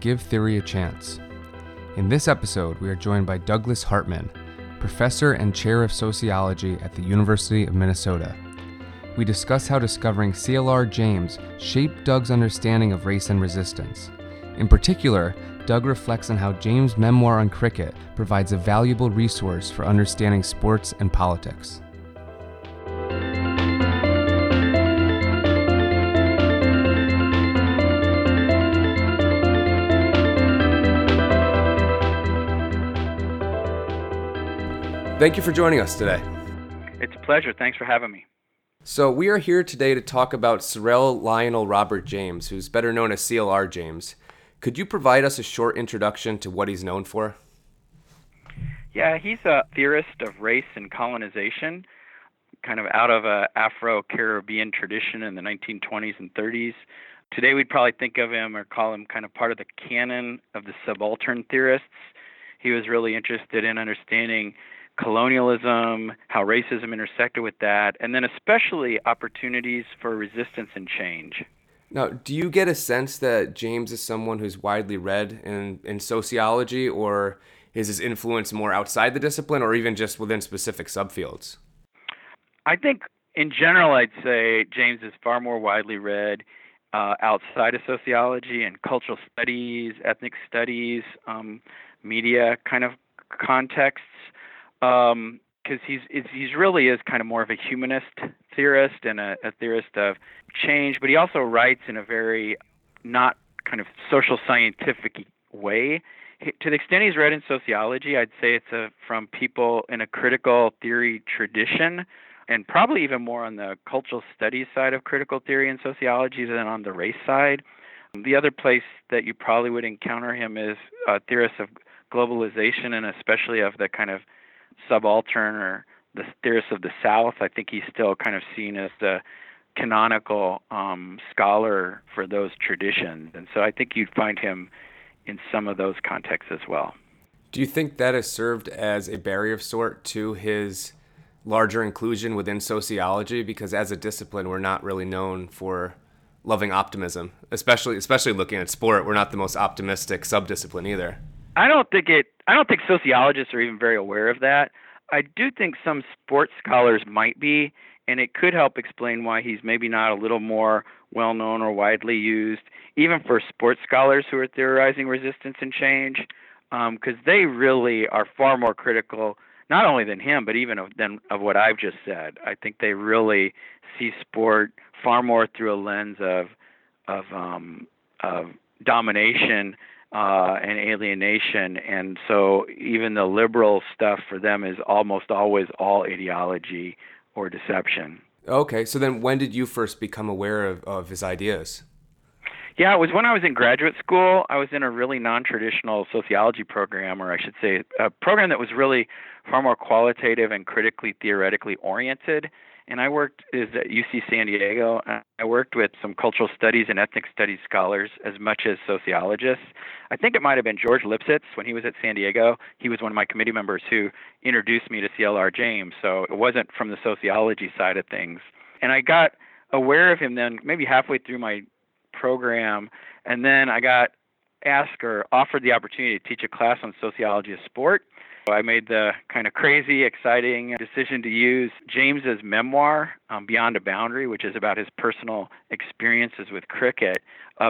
give theory a chance. In this episode, we are joined by Douglas Hartman, professor and chair of sociology at the University of Minnesota. We discuss how discovering CLR James shaped Doug's understanding of race and resistance. In particular, Doug reflects on how James' memoir on cricket provides a valuable resource for understanding sports and politics. Thank you for joining us today. It's a pleasure. Thanks for having me. So we are here today to talk about Cyril Lionel Robert James, who's better known as CLR James. Could you provide us a short introduction to what he's known for? Yeah, he's a theorist of race and colonization, kind of out of an Afro-Caribbean tradition in the 1920s and 30s. Today we'd probably think of him or call him kind of part of the canon of the subaltern theorists. He was really interested in understanding colonialism, how racism intersected with that, and then especially opportunities for resistance and change. Now, do you get a sense that James is someone who's widely read in sociology, or is his influence more outside the discipline or even just within specific subfields? I think in general, I'd say James is far more widely read outside of sociology and cultural studies, ethnic studies, media kind of contexts. Because he's really is kind of more of a humanist theorist and a theorist of change, but he also writes in a very not kind of social scientific way. To the extent he's read in sociology, I'd say it's from people in a critical theory tradition, and probably even more on the cultural studies side of critical theory and sociology than on the race side. The other place that you probably would encounter him is theorists of globalization, and especially of the kind of subaltern or the theorists of the South. I think he's still kind of seen as the canonical scholar for those traditions. And so I think you'd find him in some of those contexts as well. Do you think that has served as a barrier of sort to his larger inclusion within sociology? Because as a discipline, we're not really known for loving optimism, especially looking at sport. We're not the most optimistic subdiscipline either. I don't think sociologists are even very aware of that. I do think some sports scholars might be, and it could help explain why he's maybe not a little more well-known or widely used, even for sports scholars who are theorizing resistance and change, because they really are far more critical, not only than him, but even of what I've just said. I think they really see sport far more through a lens of domination and alienation, and so even the liberal stuff for them is almost always all ideology or deception. Okay, so then when did you first become aware of his ideas? Yeah, it was when I was in graduate school. I was in a really non-traditional sociology program, or I should say a program that was really far more qualitative and critically theoretically oriented. And I worked at UC San Diego. I worked with some cultural studies and ethnic studies scholars as much as sociologists. I think it might have been George Lipsitz when he was at San Diego. He was one of my committee members who introduced me to CLR James, so it wasn't from the sociology side of things. And I got aware of him then maybe halfway through my program, and then I got asked or offered the opportunity to teach a class on sociology of sport. I made the kind of crazy, exciting decision to use James's memoir, Beyond a Boundary, which is about his personal experiences with cricket,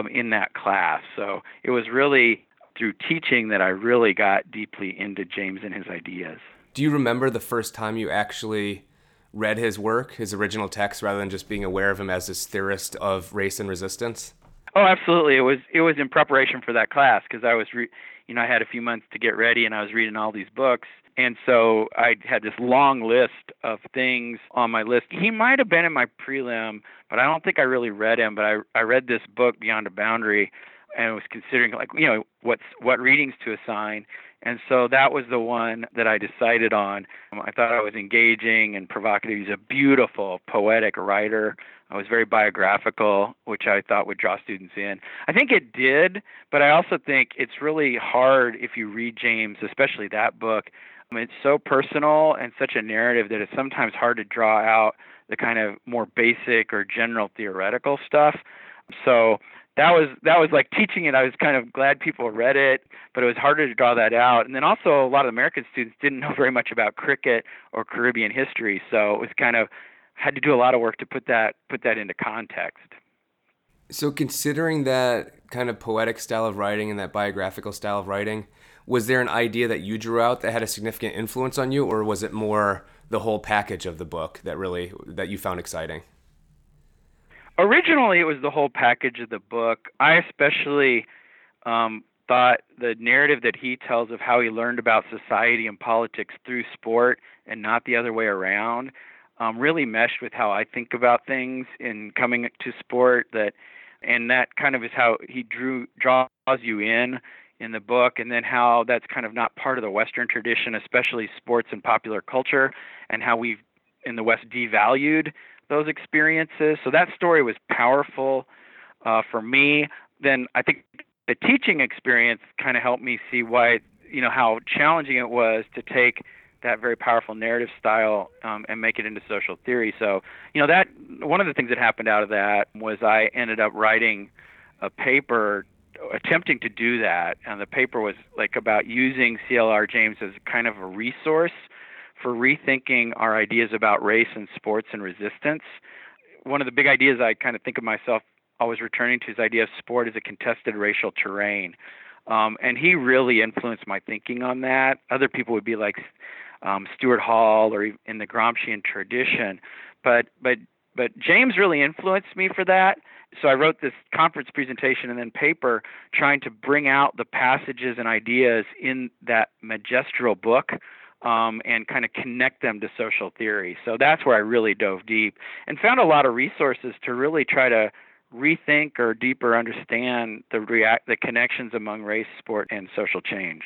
in that class. So it was really through teaching that I really got deeply into James and his ideas. Do you remember the first time you actually read his work, his original text, rather than just being aware of him as this theorist of race and resistance? Oh, absolutely. It was in preparation for that class because I was I had a few months to get ready, and I was reading all these books. And so I had this long list of things on my list. He might have been in my prelim, but I don't think I really read him. But I read this book, Beyond a Boundary, and was considering, like, you know, what readings to assign. And so that was the one that I decided on. I thought it was engaging and provocative. He's a beautiful, poetic writer. I was very biographical, which I thought would draw students in. I think it did, but I also think it's really hard if you read James, especially that book. It's so personal and such a narrative that it's sometimes hard to draw out the kind of more basic or general theoretical stuff. So that was like teaching it. I was kind of glad people read it, but it was harder to draw that out. And then also a lot of American students didn't know very much about cricket or Caribbean history, so it was kind of had to do a lot of work to put that into context. So considering that kind of poetic style of writing and that biographical style of writing, was there an idea that you drew out that had a significant influence on you, or was it more the whole package of the book that you found exciting? Originally, it was the whole package of the book. I especially thought the narrative that he tells of how he learned about society and politics through sport and not the other way around really meshed with how I think about things in coming to sport. And that kind of is how he draws you in the book, and then how that's kind of not part of the Western tradition, especially sports and popular culture, and how we've in the West devalued those experiences. So that story was powerful for me. Then I think the teaching experience kind of helped me see why, you know, how challenging it was to take that very powerful narrative style and make it into social theory. So, you know, that one of the things that happened out of that was I ended up writing a paper attempting to do that. And the paper was like about using CLR James as kind of a resource for rethinking our ideas about race and sports and resistance. One of the big ideas I kind of think of myself always returning to is the idea of sport as a contested racial terrain. And he really influenced my thinking on that. Other people would be like Stuart Hall or in the Gramscian tradition. But James really influenced me for that. So I wrote this conference presentation and then paper trying to bring out the passages and ideas in that magistral book and kind of connect them to social theory. So that's where I really dove deep and found a lot of resources to really try to rethink or deeper understand the connections among race, sport, and social change.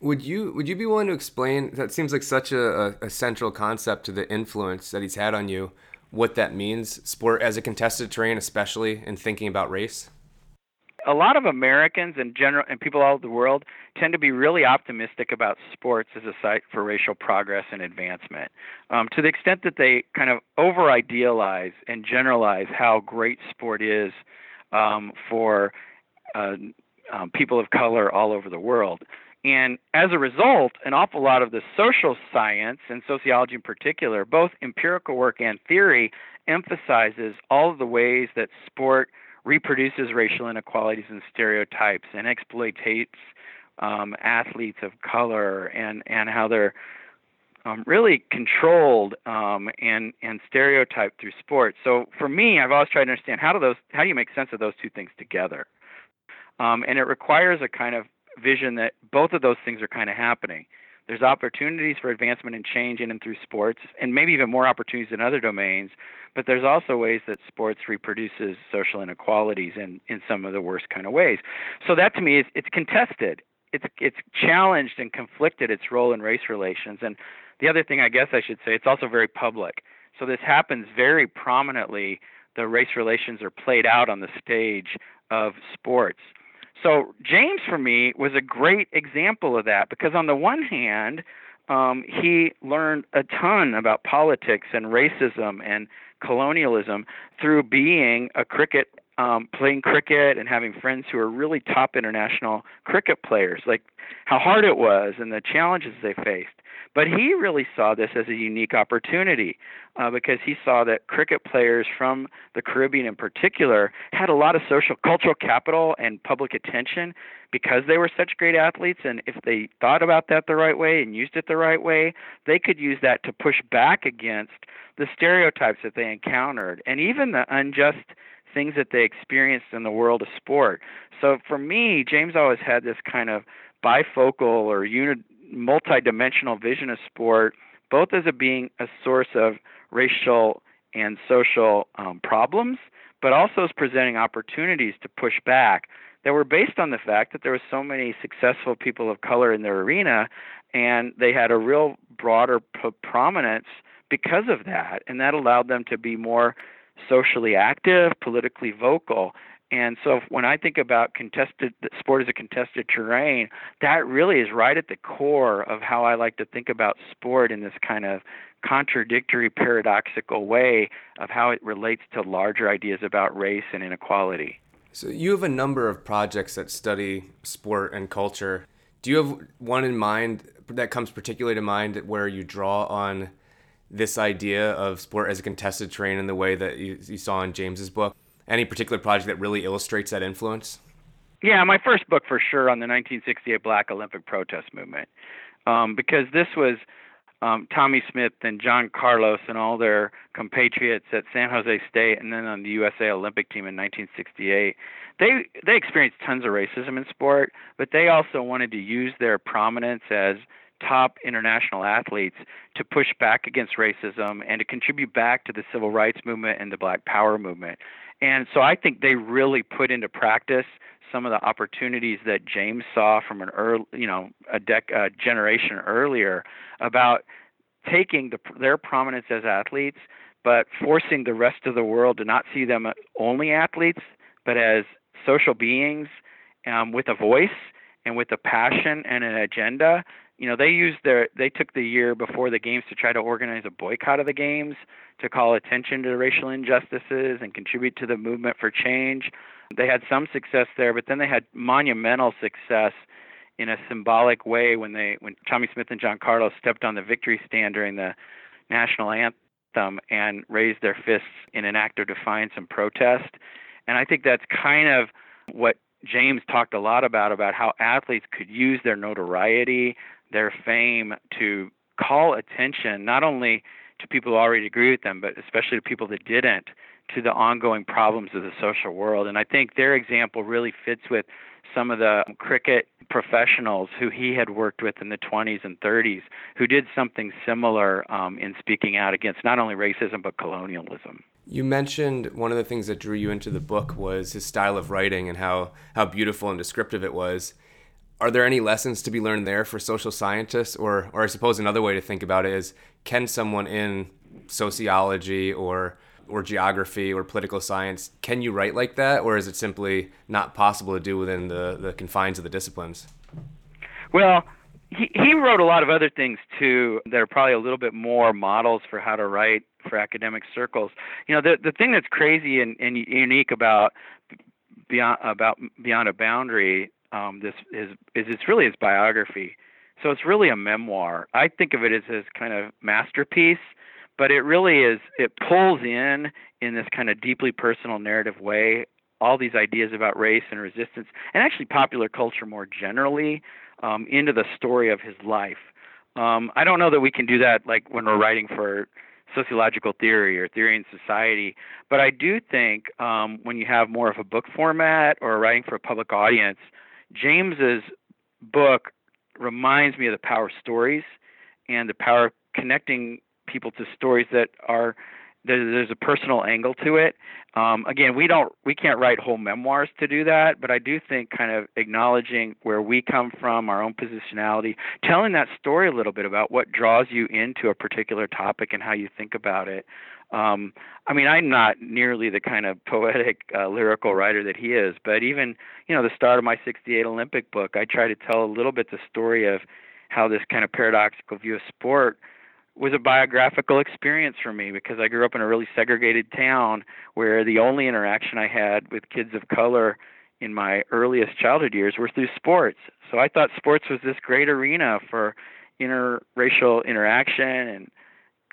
Would you be willing to explain, that seems like such a central concept to the influence that he's had on you, what that means, sport as a contested terrain, especially in thinking about race? A lot of Americans and people all over the world tend to be really optimistic about sports as a site for racial progress and advancement, to the extent that they kind of over-idealize and generalize how great sport is for people of color all over the world. And as a result, an awful lot of the social science and sociology in particular, both empirical work and theory, emphasizes all of the ways that sport reproduces racial inequalities and stereotypes and exploitates athletes of color and how they're really controlled and stereotyped through sports. So for me, I've always tried to understand how do you make sense of those two things together? And it requires a kind of vision that both of those things are kind of happening. There's opportunities for advancement and change in and through sports, and maybe even more opportunities in other domains, but there's also ways that sports reproduces social inequalities in some of the worst kind of ways. So that to me is, it's contested. It's challenged and conflicted its role in race relations. And the other thing I guess I should say, it's also very public. So this happens very prominently. The race relations are played out on the stage of sports. So James, for me, was a great example of that, because on the one hand, he learned a ton about politics and racism and colonialism through being a cricket, playing cricket and having friends who are really top international cricket players, like how hard it was and the challenges they faced. But he really saw this as a unique opportunity because he saw that cricket players from the Caribbean in particular had a lot of social cultural capital and public attention because they were such great athletes. And if they thought about that the right way and used it the right way, they could use that to push back against the stereotypes that they encountered and even the unjust things that they experienced in the world of sport. So for me, James always had this kind of bifocal or multi-dimensional vision of sport, both as being a source of racial and social problems, but also as presenting opportunities to push back that were based on the fact that there were so many successful people of color in their arena, and they had a real broader prominence because of that, and that allowed them to be more socially active, politically vocal. And so when I think about sport as a contested terrain, that really is right at the core of how I like to think about sport in this kind of contradictory, paradoxical way of how it relates to larger ideas about race and inequality. So you have a number of projects that study sport and culture. Do you have one in mind that comes particularly to mind where you draw on this idea of sport as a contested terrain in the way that you saw in James's book? Any particular project that really illustrates that influence? Yeah, my first book for sure on the 1968 Black Olympic protest movement, because this was Tommy Smith and John Carlos and all their compatriots at San Jose State and then on the USA Olympic team in 1968. They experienced tons of racism in sport, but they also wanted to use their prominence as top international athletes to push back against racism and to contribute back to the civil rights movement and the Black Power movement. And so I think they really put into practice some of the opportunities that James saw from an early, a generation earlier about taking their prominence as athletes, but forcing the rest of the world to not see them only athletes, but as social beings with a voice and with a passion and an agenda. You know, they took the year before the games to try to organize a boycott of the games to call attention to racial injustices and contribute to the movement for change. They had some success there, but then they had monumental success in a symbolic way when Tommy Smith and John Carlos stepped on the victory stand during the national anthem and raised their fists in an act of defiance and protest. And I think that's kind of what James talked a lot about how athletes could use their notoriety, their fame, to call attention not only to people who already agree with them, but especially to people that didn't, to the ongoing problems of the social world. And I think their example really fits with some of the cricket professionals who he had worked with in the 20s and 30s who did something similar in speaking out against not only racism but colonialism. You mentioned one of the things that drew you into the book was his style of writing and how beautiful and descriptive it was. Are there any lessons to be learned there for social scientists? Or I suppose another way to think about it is, can someone in sociology or geography or political science, can you write like that? Or is it simply not possible to do within the confines of the disciplines? Well, he wrote a lot of other things, too, that are probably a little bit more models for how to write for academic circles. You know, the thing that's crazy and unique about Beyond a Boundary, it's really his biography. So it's really a memoir. I think of it as his kind of masterpiece, but it really is, it pulls in this kind of deeply personal narrative way, all these ideas about race and resistance, and actually popular culture more generally, into the story of his life. I don't know that we can do that like when we're writing for sociological theory or theory in society, but I do think when you have more of a book format or writing for a public audience, James's book reminds me of the power of stories and the power of connecting people to stories that are there's a personal angle to it. Again, we can't write whole memoirs to do that, but I do think kind of acknowledging where we come from, our own positionality, telling that story a little bit about what draws you into a particular topic and how you think about it. I'm not nearly the kind of poetic, lyrical writer that he is, but even, the start of my 68 Olympic book, I try to tell a little bit the story of how this kind of paradoxical view of sport was a biographical experience for me, because I grew up in a really segregated town where the only interaction I had with kids of color in my earliest childhood years were through sports. So I thought sports was this great arena for interracial interaction and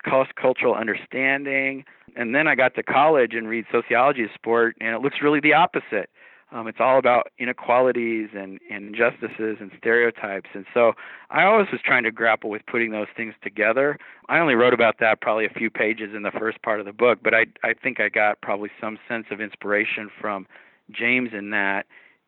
cross-cultural understanding. And then I got to college and read sociology of sport, and it looks really the opposite. It's all about inequalities and injustices and stereotypes. And so I always was trying to grapple with putting those things together. I only wrote about that probably a few pages in the first part of the book, but I think I got probably some sense of inspiration from James in that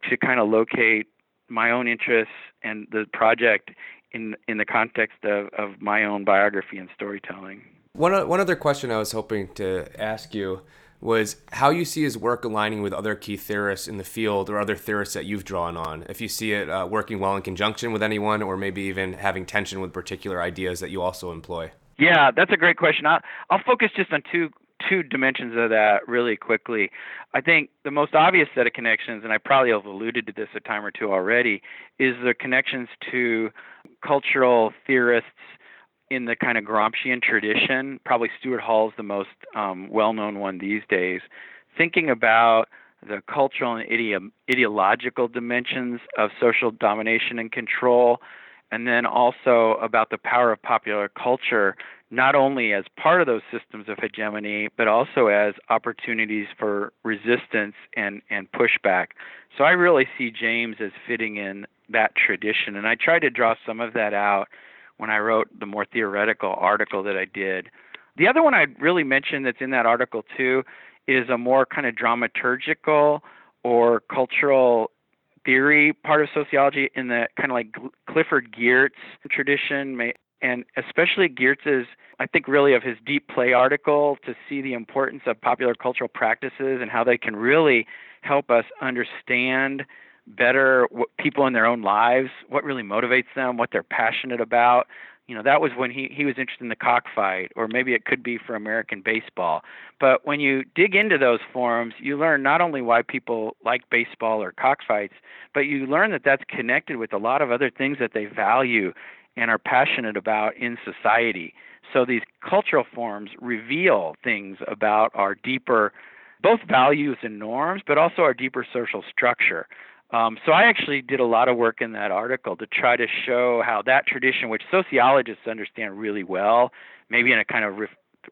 to kind of locate my own interests and the project in the context of my own biography and storytelling. One other question I was hoping to ask you was how you see his work aligning with other key theorists in the field or other theorists that you've drawn on, if you see it working well in conjunction with anyone or maybe even having tension with particular ideas that you also employ. Yeah, that's a great question. I'll focus just on two dimensions of that really quickly. I think the most obvious set of connections, and I probably have alluded to this a time or two already, is the connections to cultural theorists in the kind of Gramscian tradition. Probably Stuart Hall is the most well-known one these days, thinking about the cultural and ideological dimensions of social domination and control, and then also about the power of popular culture, not only as part of those systems of hegemony, but also as opportunities for resistance and pushback. So I really see James as fitting in that tradition, and I tried to draw some of that out when I wrote the more theoretical article that I did. The other one I'd really mention that's in that article too is a more kind of dramaturgical or cultural theory part of sociology in the kind of like Clifford Geertz tradition, and especially Geertz's, I think really of his Deep Play article, to see the importance of popular cultural practices and how they can really help us understand better what people in their own lives, what really motivates them, what they're passionate about. You know, that was when he was interested in the cockfight, or maybe it could be for American baseball. But when you dig into those forums, you learn not only why people like baseball or cockfights, but you learn that that's connected with a lot of other things that they value and are passionate about in society. So these cultural forums reveal things about our deeper, both values and norms, but also our deeper social structure. So I actually did a lot of work in that article to try to show how that tradition, which sociologists understand really well, maybe in a kind of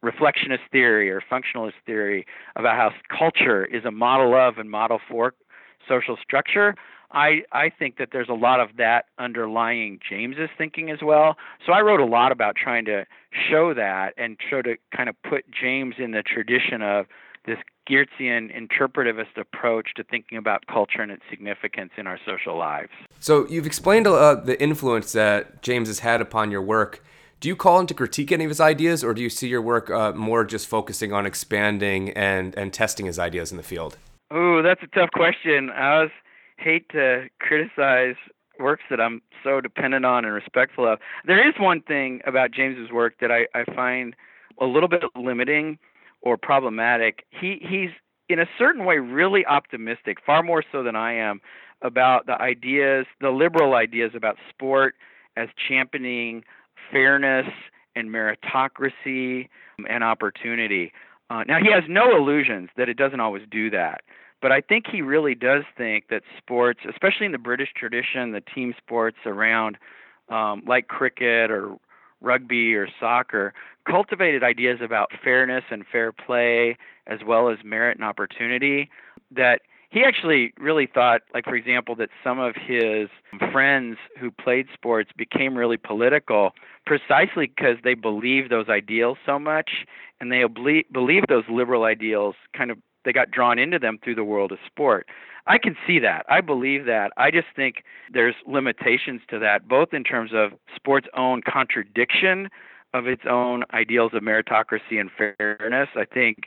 reflectionist theory or functionalist theory about how culture is a model of and model for social structure, I think that there's a lot of that underlying James's thinking as well. So I wrote a lot about trying to show that and try to kind of put James in the tradition of this Geertzian interpretivist approach to thinking about culture and its significance in our social lives. So you've explained the influence that James has had upon your work. Do you call him to critique any of his ideas, or do you see your work more just focusing on expanding and testing his ideas in the field? Oh, that's a tough question. I always hate to criticize works that I'm so dependent on and respectful of. There is one thing about James's work that I find a little bit limiting or problematic. He's in a certain way really optimistic, far more so than I am, about the ideas, the liberal ideas about sport as championing fairness and meritocracy and opportunity. Now, he has no illusions that it doesn't always do that, but I think he really does think that sports, especially in the British tradition, the team sports around like cricket or rugby or soccer, cultivated ideas about fairness and fair play, as well as merit and opportunity, that he actually really thought, like, for example, that some of his friends who played sports became really political precisely because they believed those ideals so much, and they believed those liberal ideals, kind of, they got drawn into them through the world of sport. I can see that. I believe that. I just think there's limitations to that, both in terms of sports' own contradiction of its own ideals of meritocracy and fairness. I think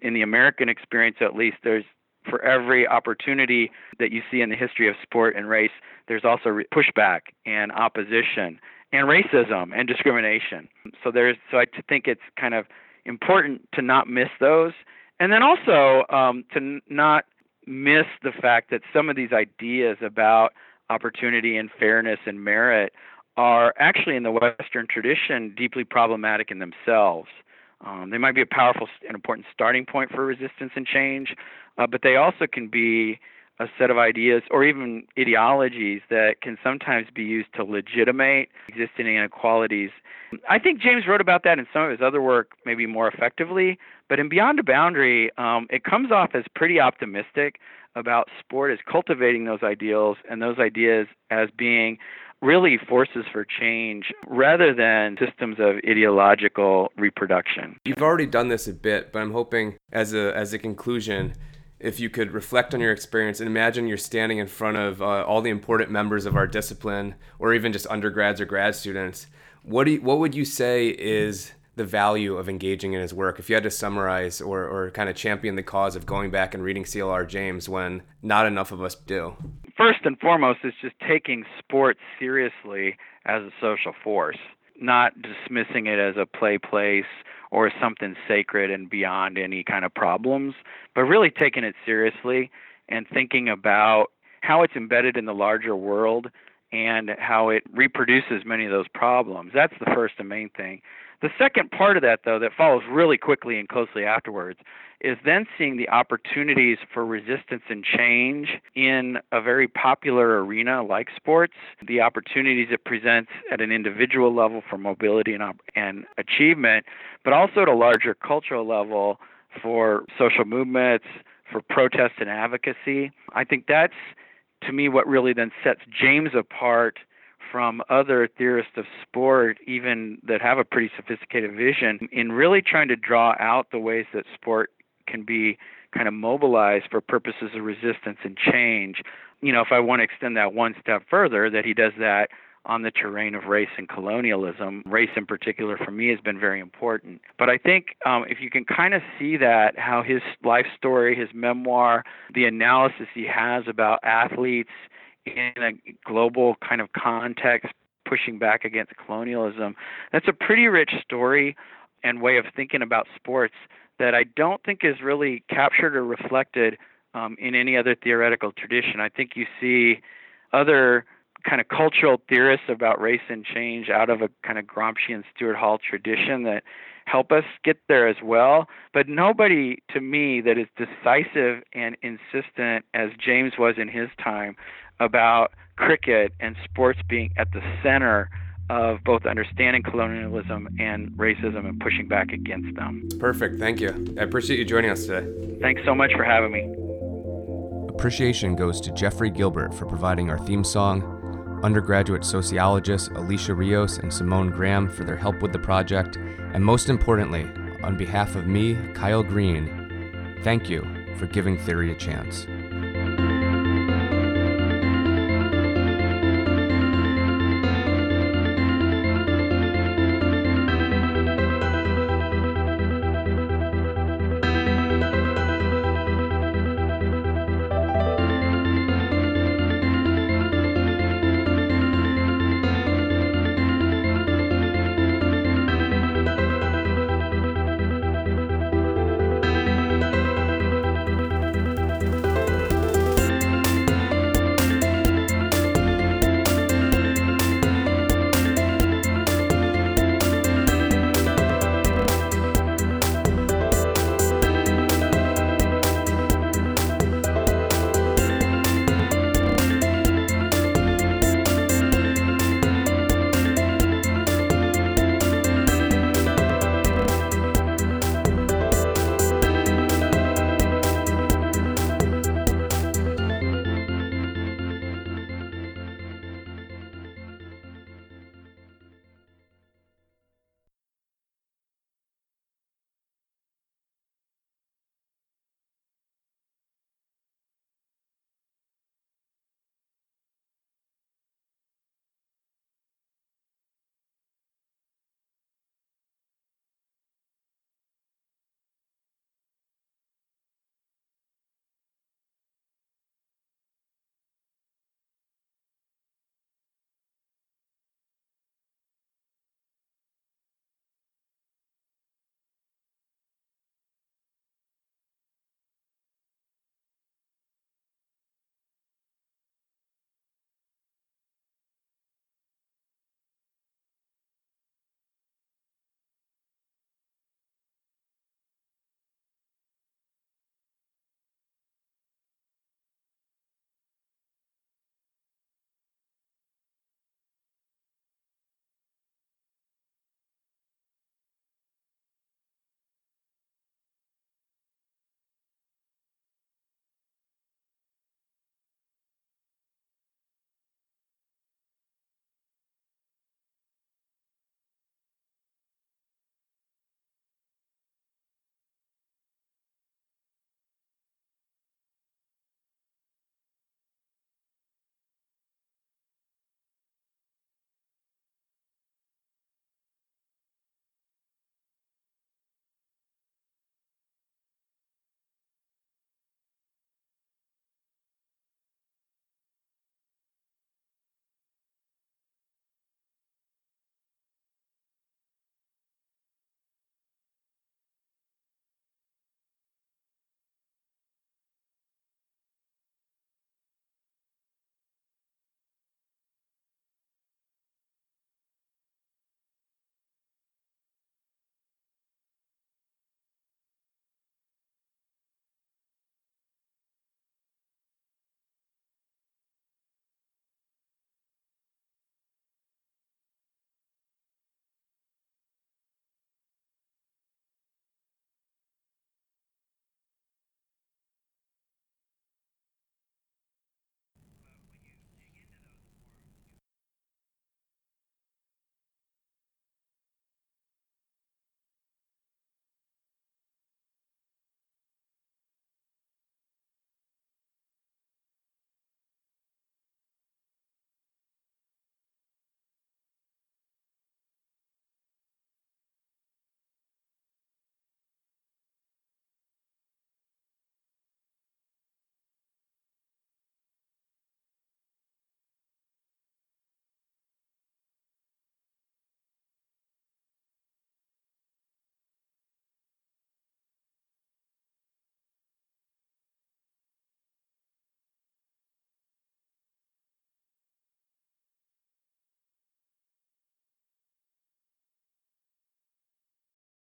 in the American experience, at least, there's, for every opportunity that you see in the history of sport and race, there's also pushback and opposition and racism and discrimination. So I think it's kind of important to not miss those. And then also to not miss the fact that some of these ideas about opportunity and fairness and merit are actually in the Western tradition deeply problematic in themselves. They might be a powerful and important starting point for resistance and change, but they also can be a set of ideas or even ideologies that can sometimes be used to legitimate existing inequalities. I think James wrote about that in some of his other work maybe more effectively, but in Beyond a Boundary, it comes off as pretty optimistic about sport as cultivating those ideals and those ideas as being really forces for change rather than systems of ideological reproduction. You've already done this a bit, but I'm hoping as a conclusion, if you could reflect on your experience and imagine you're standing in front of all the important members of our discipline, or even just undergrads or grad students, what would you say is the value of engaging in his work? If you had to summarize or kind of champion the cause of going back and reading C.L.R. James when not enough of us do. First and foremost, it's just taking sports seriously as a social force, not dismissing it as a place or something sacred and beyond any kind of problems, but really taking it seriously and thinking about how it's embedded in the larger world and how it reproduces many of those problems. That's the first and main thing. The second part of that, though, that follows really quickly and closely afterwards, is then seeing the opportunities for resistance and change in a very popular arena like sports, the opportunities it presents at an individual level for mobility and achievement, but also at a larger cultural level for social movements, for protest and advocacy. I think that's, to me, what really then sets James apart from other theorists of sport, even that have a pretty sophisticated vision, in really trying to draw out the ways that sport can be kind of mobilized for purposes of resistance and change. You know, if I want to extend that one step further, that he does that on the terrain of race and colonialism. Race in particular, for me, has been very important. But I think if you can kind of see that, how his life story, his memoir, the analysis he has about athletes in a global kind of context, pushing back against colonialism, that's a pretty rich story and way of thinking about sports that I don't think is really captured or reflected in any other theoretical tradition. I think you see other kind of cultural theorists about race and change out of a kind of Gramscian Stuart Hall tradition that help us get there as well. But nobody, to me, that is decisive and insistent as James was in his time about cricket and sports being at the center of both understanding colonialism and racism and pushing back against them. Perfect. Thank you. I appreciate you joining us today. Thanks so much for having me. Appreciation goes to Jeffrey Gilbert for providing our theme song, undergraduate sociologists Alicia Rios and Simone Graham for their help with the project, and most importantly, on behalf of me, Kyle Green, thank you for giving theory a chance.